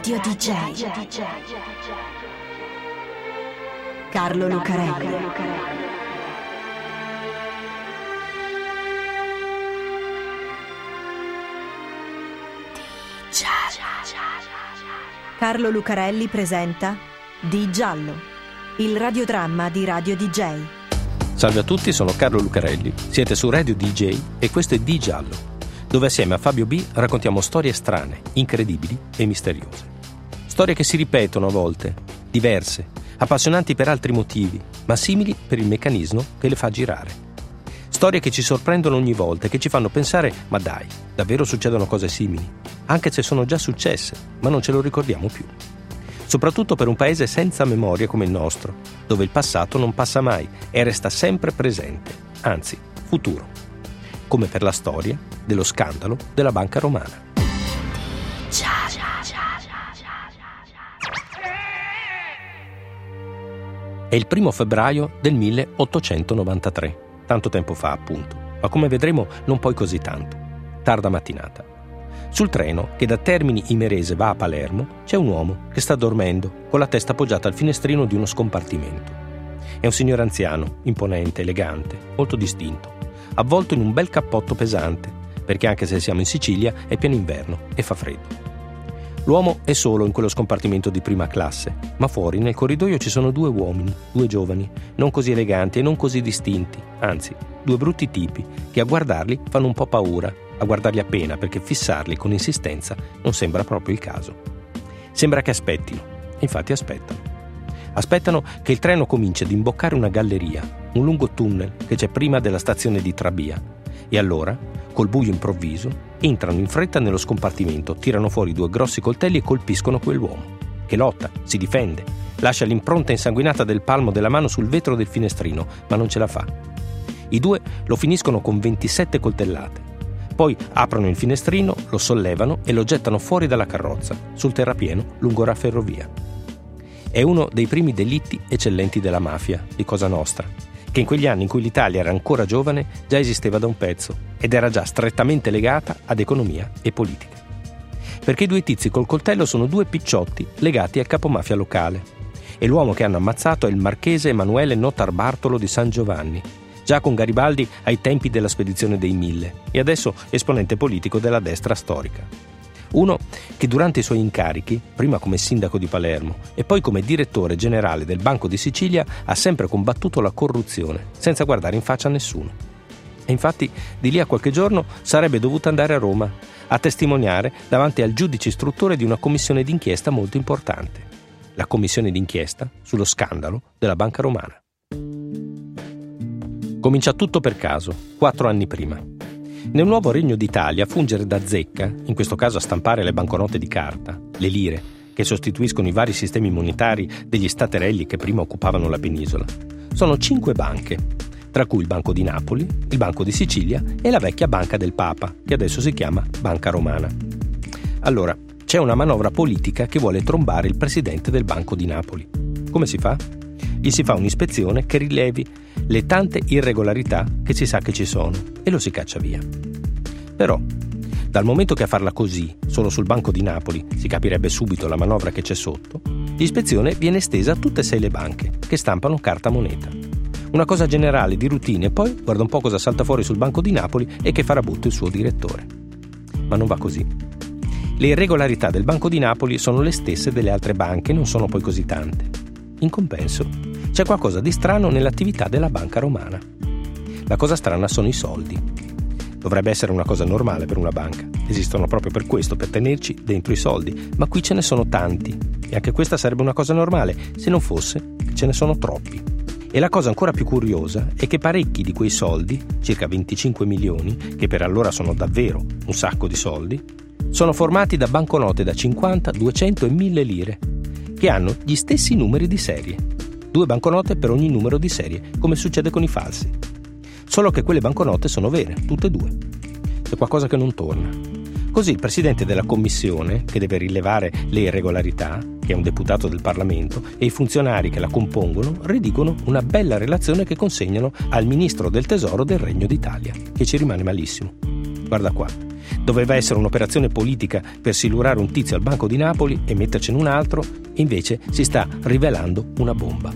Radio DJ. Carlo Lucarelli. Carlo Lucarelli presenta Di Giallo, il radiodramma di Radio DJ. Salve a tutti, sono Carlo Lucarelli, siete su Radio DJ e questo è Di Giallo, dove assieme a Fabio B. raccontiamo storie strane, incredibili e misteriose. Storie che si ripetono a volte, diverse, appassionanti per altri motivi, ma simili per il meccanismo che le fa girare. Storie che ci sorprendono ogni volta e che ci fanno pensare, ma dai, davvero succedono cose simili? Anche se sono già successe, ma non ce lo ricordiamo più. Soprattutto per un paese senza memoria come il nostro, dove il passato non passa mai e resta sempre presente, anzi, futuro. Come per la storia dello scandalo della Banca Romana. È il 1° febbraio del 1893, tanto tempo fa appunto, ma come vedremo non poi così tanto. Tarda mattinata. Sul treno che da Termini Imerese va a Palermo c'è un uomo che sta dormendo con la testa appoggiata al finestrino di uno scompartimento. È un signore anziano, imponente, elegante, molto distinto, avvolto in un bel cappotto pesante, perché anche se siamo in Sicilia è pieno inverno e fa freddo. L'uomo è solo in quello scompartimento di prima classe, ma fuori nel corridoio ci sono 2 uomini, 2 giovani, non così eleganti e non così distinti, anzi, 2 brutti tipi che a guardarli fanno un po' paura, a guardarli appena perché fissarli con insistenza non sembra proprio il caso. Sembra che aspettino, infatti aspettano. Aspettano che il treno cominci ad imboccare una galleria, un lungo tunnel che c'è prima della stazione di Trabia. E allora, col buio improvviso, entrano in fretta nello scompartimento, tirano fuori 2 grossi coltelli e colpiscono quell'uomo, che lotta, si difende, lascia l'impronta insanguinata del palmo della mano sul vetro del finestrino, ma non ce la fa. I 2 lo finiscono con 27 coltellate. Poi aprono il finestrino, lo sollevano e lo gettano fuori dalla carrozza, sul terrapieno lungo la ferrovia. È uno dei primi delitti eccellenti della mafia, di Cosa Nostra, che in quegli anni in cui l'Italia era ancora giovane già esisteva da un pezzo ed era già strettamente legata ad economia e politica. Perché i 2 tizi col coltello sono 2 picciotti legati al capomafia locale e l'uomo che hanno ammazzato è il marchese Emanuele Notar Bartolo di San Giovanni, già con Garibaldi ai tempi della spedizione dei Mille e adesso esponente politico della destra storica. Uno che durante i suoi incarichi, prima come sindaco di Palermo e poi come direttore generale del Banco di Sicilia, ha sempre combattuto la corruzione, senza guardare in faccia a nessuno. E infatti, di lì a qualche giorno sarebbe dovuto andare a Roma, a testimoniare davanti al giudice istruttore di una commissione d'inchiesta molto importante. La commissione d'inchiesta sullo scandalo della Banca Romana. Comincia tutto per caso, 4 anni prima. Nel nuovo Regno d'Italia fungere da zecca, in questo caso a stampare le banconote di carta, le lire, che sostituiscono i vari sistemi monetari degli staterelli che prima occupavano la penisola. Sono 5 banche, tra cui il Banco di Napoli, il Banco di Sicilia e la vecchia Banca del Papa, che adesso si chiama Banca Romana. Allora, c'è una manovra politica che vuole trombare il presidente del Banco di Napoli. Come si fa? Gli si fa un'ispezione che rilevi le tante irregolarità che si sa che ci sono e lo si caccia via. Però, dal momento che a farla così, solo sul Banco di Napoli, si capirebbe subito la manovra che c'è sotto, l'ispezione viene estesa a tutte e 6 le banche, che stampano carta moneta. Una cosa generale di routine e poi guarda un po' cosa salta fuori sul Banco di Napoli e che farabutto il suo direttore. Ma non va così. Le irregolarità del Banco di Napoli sono le stesse delle altre banche, non sono poi così tante. In compenso, c'è qualcosa di strano nell'attività della Banca Romana. La cosa strana sono i soldi. Dovrebbe essere una cosa normale per una banca. Esistono proprio per questo, per tenerci dentro i soldi. Ma qui ce ne sono tanti. E anche questa sarebbe una cosa normale, se non fosse che ce ne sono troppi. E la cosa ancora più curiosa è che parecchi di quei soldi, circa 25 milioni, che per allora sono davvero un sacco di soldi, sono formati da banconote da 50, 200 e 1000 lire. Che hanno gli stessi numeri di serie, 2 banconote per ogni numero di serie, come succede con i falsi. Solo che quelle banconote sono vere, tutte e 2. C'è qualcosa che non torna. Così il presidente della commissione, che deve rilevare le irregolarità, che è un deputato del Parlamento, e i funzionari che la compongono, redigono una bella relazione che consegnano al ministro del Tesoro del Regno d'Italia, che ci rimane malissimo. Guarda qua, Doveva essere un'operazione politica per silurare un tizio al Banco di Napoli e mettercene un altro, e invece si sta rivelando una bomba,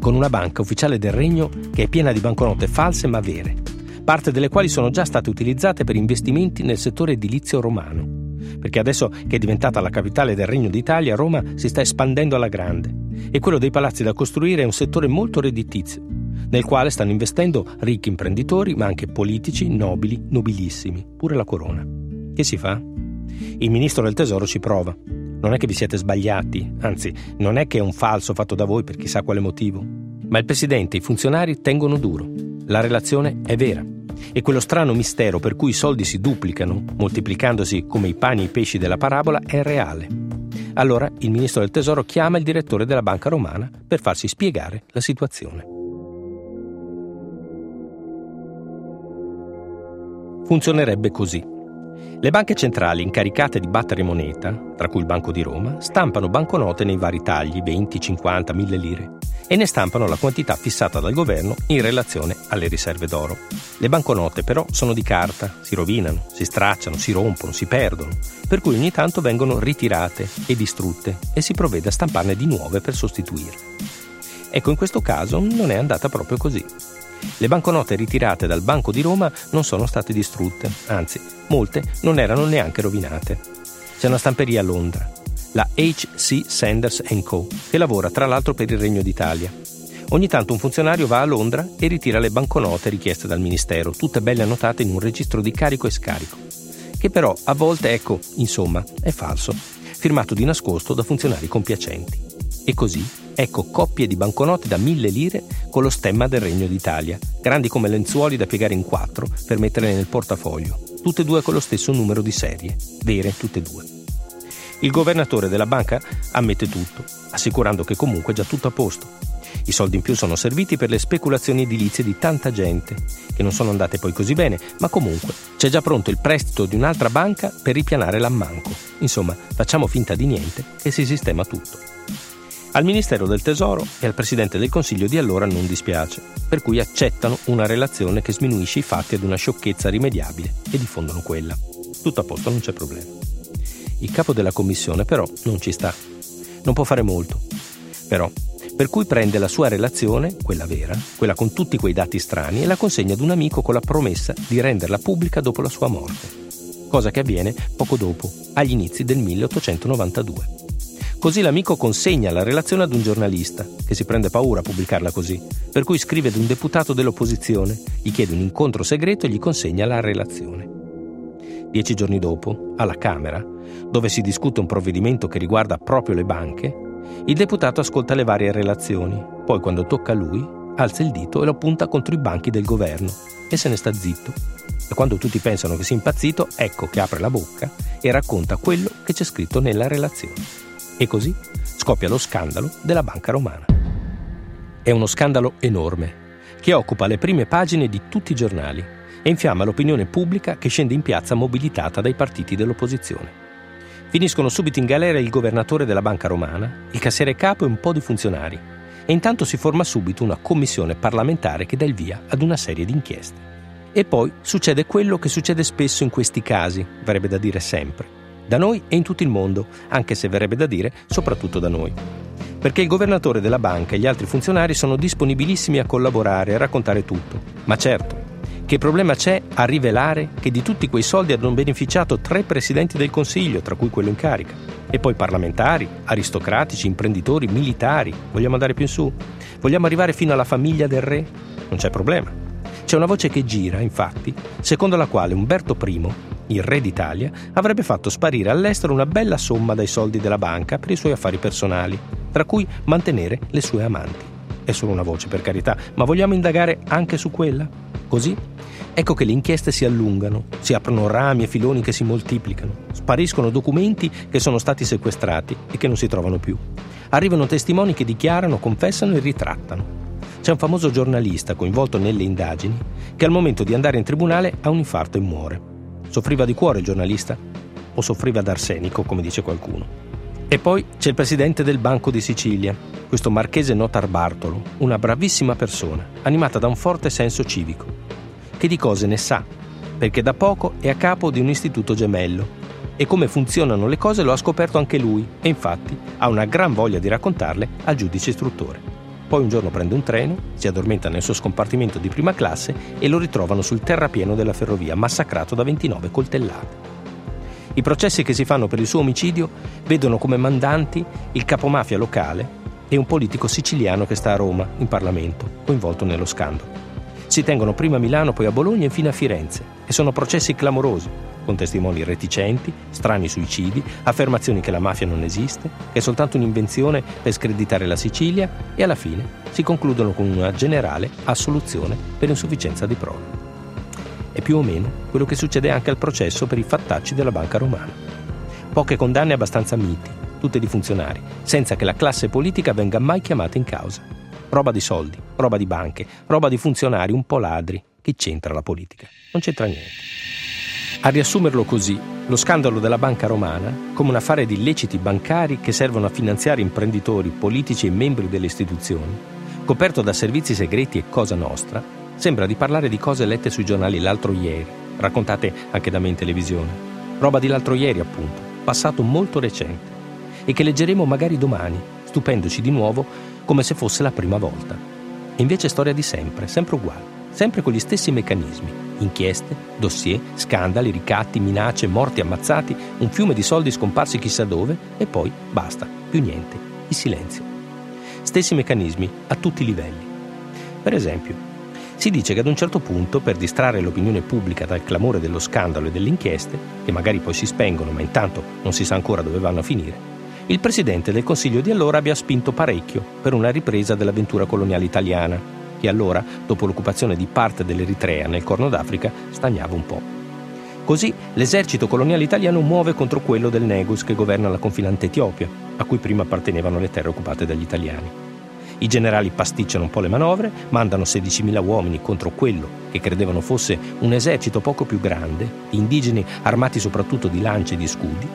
con una banca ufficiale del Regno che è piena di banconote false ma vere, parte delle quali sono già state utilizzate per investimenti nel settore edilizio romano, perché adesso che è diventata la capitale del Regno d'Italia, Roma si sta espandendo alla grande e quello dei palazzi da costruire è un settore molto redditizio, nel quale stanno investendo ricchi imprenditori, ma anche politici, nobili, nobilissimi, pure la corona. Che si fa? Il ministro del Tesoro ci prova. Non è che vi siete sbagliati, anzi, non è che è un falso fatto da voi per chissà quale motivo. Ma il presidente e i funzionari tengono duro. La relazione è vera. E quello strano mistero per cui i soldi si duplicano, moltiplicandosi come i pani e i pesci della parabola, è reale. Allora il ministro del Tesoro chiama il direttore della Banca Romana per farsi spiegare la situazione. Funzionerebbe così. Le banche centrali incaricate di battere moneta, tra cui il Banco di Roma, stampano banconote nei vari tagli, 20, 50, 1000 lire, e ne stampano la quantità fissata dal governo in relazione alle riserve d'oro. Le banconote però sono di carta, si rovinano, si stracciano, si rompono, si perdono, per cui ogni tanto vengono ritirate e distrutte e si provvede a stamparne di nuove per sostituirle. Ecco, in questo caso non è andata proprio così. Le banconote ritirate dal Banco di Roma non sono state distrutte, anzi, molte non erano neanche rovinate. C'è una stamperia a Londra, la H.C. Sanders Co, che lavora tra l'altro per il Regno d'Italia. Ogni tanto un funzionario va a Londra e ritira le banconote richieste dal ministero, tutte belle annotate in un registro di carico e scarico, che però a volte, ecco, insomma, è falso, firmato di nascosto da funzionari compiacenti. E così ecco coppie di banconote da 1000 lire con lo stemma del Regno d'Italia, grandi come lenzuoli da piegare in 4 per metterle nel portafoglio, tutte e due con lo stesso numero di serie, vere tutte e due. Il governatore della banca ammette tutto, assicurando che comunque è già tutto a posto. I soldi in più sono serviti per le speculazioni edilizie di tanta gente, che non sono andate poi così bene, ma comunque c'è già pronto il prestito di un'altra banca per ripianare l'ammanco. Insomma, facciamo finta di niente e si sistema tutto. Al Ministero del Tesoro e al Presidente del Consiglio di allora non dispiace, per cui accettano una relazione che sminuisce i fatti ad una sciocchezza rimediabile e diffondono quella. Tutto a posto, non c'è problema. Il capo della commissione però non ci sta. Non può fare molto. Però, per cui prende la sua relazione, quella vera, quella con tutti quei dati strani, e la consegna ad un amico con la promessa di renderla pubblica dopo la sua morte. Cosa che avviene poco dopo, agli inizi del 1892. Così l'amico consegna la relazione ad un giornalista, che si prende paura a pubblicarla così, per cui scrive ad un deputato dell'opposizione, gli chiede un incontro segreto e gli consegna la relazione. 10 giorni dopo, alla Camera, dove si discute un provvedimento che riguarda proprio le banche, il deputato ascolta le varie relazioni, poi quando tocca a lui, alza il dito e lo punta contro i banchi del governo e se ne sta zitto. E quando tutti pensano che sia impazzito, ecco che apre la bocca e racconta quello che c'è scritto nella relazione. E così scoppia lo scandalo della Banca Romana. È uno scandalo enorme, che occupa le prime pagine di tutti i giornali e infiamma l'opinione pubblica che scende in piazza mobilitata dai partiti dell'opposizione. Finiscono subito in galera il governatore della Banca Romana, il cassiere capo e un po' di funzionari, e intanto si forma subito una commissione parlamentare che dà il via ad una serie di inchieste. E poi succede quello che succede spesso in questi casi, verrebbe da dire sempre, da noi e in tutto il mondo, anche se verrebbe da dire soprattutto da noi. Perché il governatore della banca e gli altri funzionari sono disponibilissimi a collaborare, a raccontare tutto. Ma certo, che problema c'è a rivelare che di tutti quei soldi hanno beneficiato 3 presidenti del Consiglio, tra cui quello in carica, e poi parlamentari, aristocratici, imprenditori, militari. Vogliamo andare più in su? Vogliamo arrivare fino alla famiglia del re? Non c'è problema. C'è una voce che gira, infatti, secondo la quale Umberto I, il re d'Italia, avrebbe fatto sparire all'estero una bella somma dai soldi della banca per i suoi affari personali, tra cui mantenere le sue amanti. È solo una voce, per carità, ma vogliamo indagare anche su quella? Così? Ecco che le inchieste si allungano, si aprono rami e filoni che si moltiplicano, spariscono documenti che sono stati sequestrati e che non si trovano più. Arrivano testimoni che dichiarano, confessano e ritrattano. C'è un famoso giornalista coinvolto nelle indagini che al momento di andare in tribunale ha un infarto e muore. Soffriva di cuore il giornalista? O soffriva d'arsenico, come dice qualcuno? E poi c'è il presidente del Banco di Sicilia, questo marchese Notar Bartolo, una bravissima persona, animata da un forte senso civico, che di cose ne sa, perché da poco è a capo di un istituto gemello. E come funzionano le cose lo ha scoperto anche lui e infatti ha una gran voglia di raccontarle al giudice istruttore. Poi un giorno prende un treno, si addormenta nel suo scompartimento di prima classe e lo ritrovano sul terrapieno della ferrovia, massacrato da 29 coltellate. I processi che si fanno per il suo omicidio vedono come mandanti il capomafia locale e un politico siciliano che sta a Roma, in Parlamento, coinvolto nello scandalo. Si tengono prima a Milano, poi a Bologna e fino a Firenze e sono processi clamorosi, con testimoni reticenti, strani suicidi, affermazioni che la mafia non esiste, che è soltanto un'invenzione per screditare la Sicilia e alla fine si concludono con una generale assoluzione per insufficienza di prove. È più o meno quello che succede anche al processo per i fattacci della Banca Romana. Poche condanne abbastanza miti, tutte di funzionari, senza che la classe politica venga mai chiamata in causa. Roba di soldi, roba di banche, roba di funzionari un po' ladri. Che c'entra la politica? Non c'entra niente. A riassumerlo così, lo scandalo della Banca Romana, come un affare di illeciti bancari che servono a finanziare imprenditori, politici e membri delle istituzioni, coperto da servizi segreti e Cosa Nostra, sembra di parlare di cose lette sui giornali l'altro ieri, raccontate anche da me in televisione. Roba di l'altro ieri, appunto, passato molto recente, e che leggeremo magari domani, stupendoci di nuovo come se fosse la prima volta. E invece è storia di sempre, sempre uguale. Sempre con gli stessi meccanismi, inchieste, dossier, scandali, ricatti, minacce, morti, ammazzati, un fiume di soldi scomparsi chissà dove e poi basta, più niente, il silenzio. Stessi meccanismi a tutti i livelli. Per esempio, si dice che ad un certo punto, per distrarre l'opinione pubblica dal clamore dello scandalo e delle inchieste, che magari poi si spengono ma intanto non si sa ancora dove vanno a finire, il presidente del Consiglio di allora abbia spinto parecchio per una ripresa dell'avventura coloniale italiana, che allora, dopo l'occupazione di parte dell'Eritrea nel Corno d'Africa, stagnava un po'. Così l'esercito coloniale italiano muove contro quello del Negus che governa la confinante Etiopia, a cui prima appartenevano le terre occupate dagli italiani. I generali pasticciano un po' le manovre, mandano 16.000 uomini contro quello che credevano fosse un esercito poco più grande, indigeni armati soprattutto di lance e di scudi,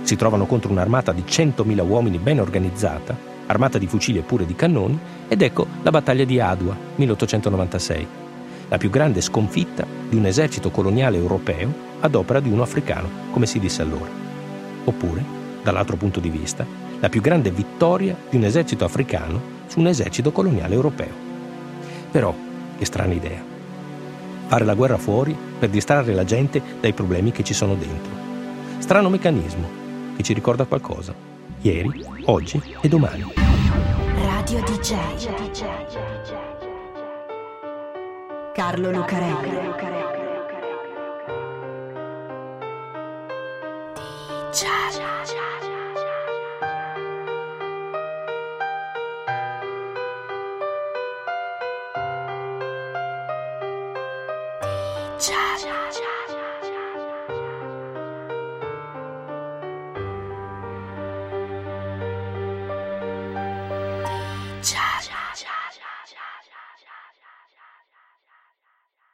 si trovano contro un'armata di 100.000 uomini ben organizzata, armata di fucili e pure di cannoni, ed ecco la battaglia di Adua, 1896, la più grande sconfitta di un esercito coloniale europeo ad opera di uno africano, come si disse allora. Oppure, dall'altro punto di vista, la più grande vittoria di un esercito africano su un esercito coloniale europeo. Però, che strana idea. Fare la guerra fuori per distrarre la gente dai problemi che ci sono dentro. Strano meccanismo che ci ricorda qualcosa. Ieri, oggi e domani. Radio DJ. Carlo Lucarelli. DJ. Ciao.